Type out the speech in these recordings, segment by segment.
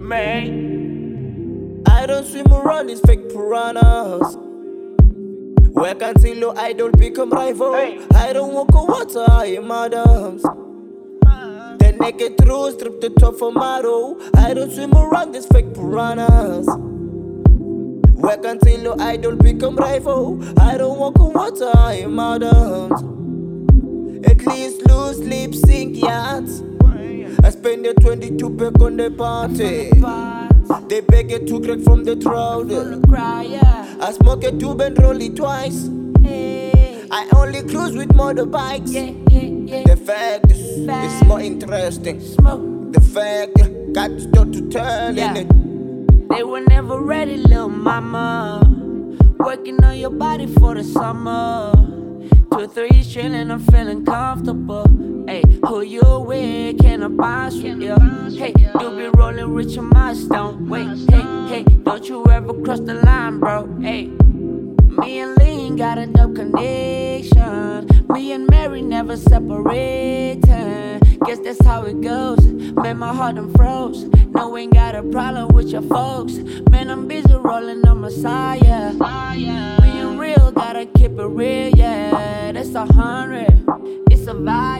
Man, I don't swim around these fake piranhas. Work until your idol become rival. I don't walk on water, I am Adams. Then they get through, strip the top for model. I don't swim around these fake piranhas. Work until your idol become rival. I don't walk on water, I am Adams. At least lose sleep, sink yachts. I spend the 22 back on the party. They beg it to crack from the crowd. I smoke a tube and roll it twice. I only cruise with motorbikes. The fact is more interesting. The fact got still to tell it. They were never ready, little mama. Working on your body for the summer. 2 or 3's chillin', I'm feeling comfortable. Hey, who you with? Can I bounce with ya? Hey, you be rolling with your milestone. Wait, hey, don't you ever cross the line, bro. Hey, me and Lean got a dope connection. Me and Mary never separating. Guess that's how it goes. Man, my heart done froze. No, ain't got a problem with your folks. Man, I'm busy rolling on Messiah. Being real, gotta keep it real, yeah. That's 100. It's a vibe.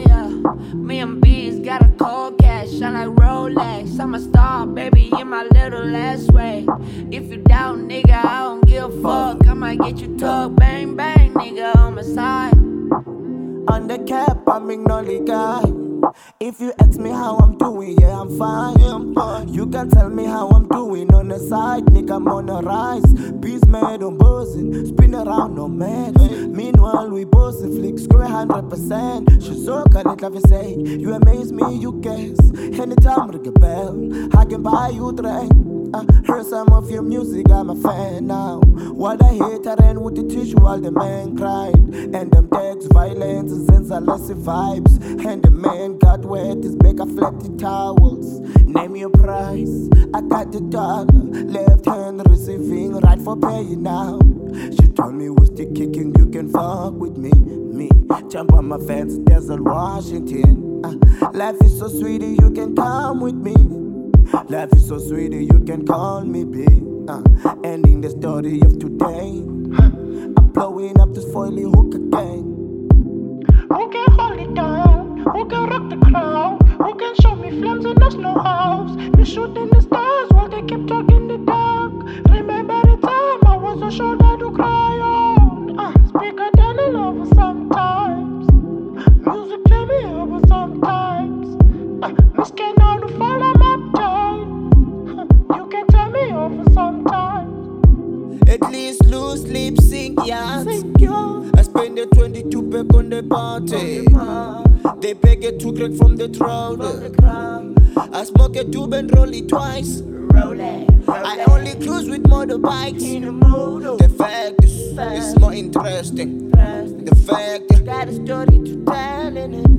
Me and B's got a cold cash. Shine like Rolex. I'm a star, baby, in my little ass way. If you doubt, nigga, I don't give a fuck. I might get you tucked. Bang, bang, nigga, on my side. On the cap, I'm an only guy. If you ask me how I'm doing, yeah, I'm fine. You can tell me how I'm doing on the side, nigga, I'm on the rise. Bees made on buzzing, spin around, no man. Meanwhile, we buzzing, flick square 100%. She's so kind of love say, you amaze me, you guess. Anytime ring a bell, I can buy you drink. I heard some of your music, I'm a fan now. What I hate, I ran with the tissue while the man cried. And them decks, violence, and lesser vibes. And the man got wet, his back, I flapped the towels. Name your price, I got the dollar. Left hand receiving, right for paying now. She told me with the kicking, you can fuck with me. Me, jump on my fence, desert Washington. Life is so sweet, you can come with me. Life is so sweet, you can call me B. Ending the story of today. I'm blowing up this foily hook again. Who can hold it down? Who can rock the crowd? Who can show me flames in the snow house? Me shooting the stars while they keep talking the dark. Remember the time I was so sure that to cry on. Speak a daily love sometimes. Music tell me over sometimes. Miss cannot follow my time. You can tell me over sometimes. At least lose sleep, sink yachts. I spend the 22 back on the party. They beg it to crack from the crowd. I smoke a tube and roll it twice. I only cruise with motorbikes. The fact is more interesting. The fact got a story to tell in it.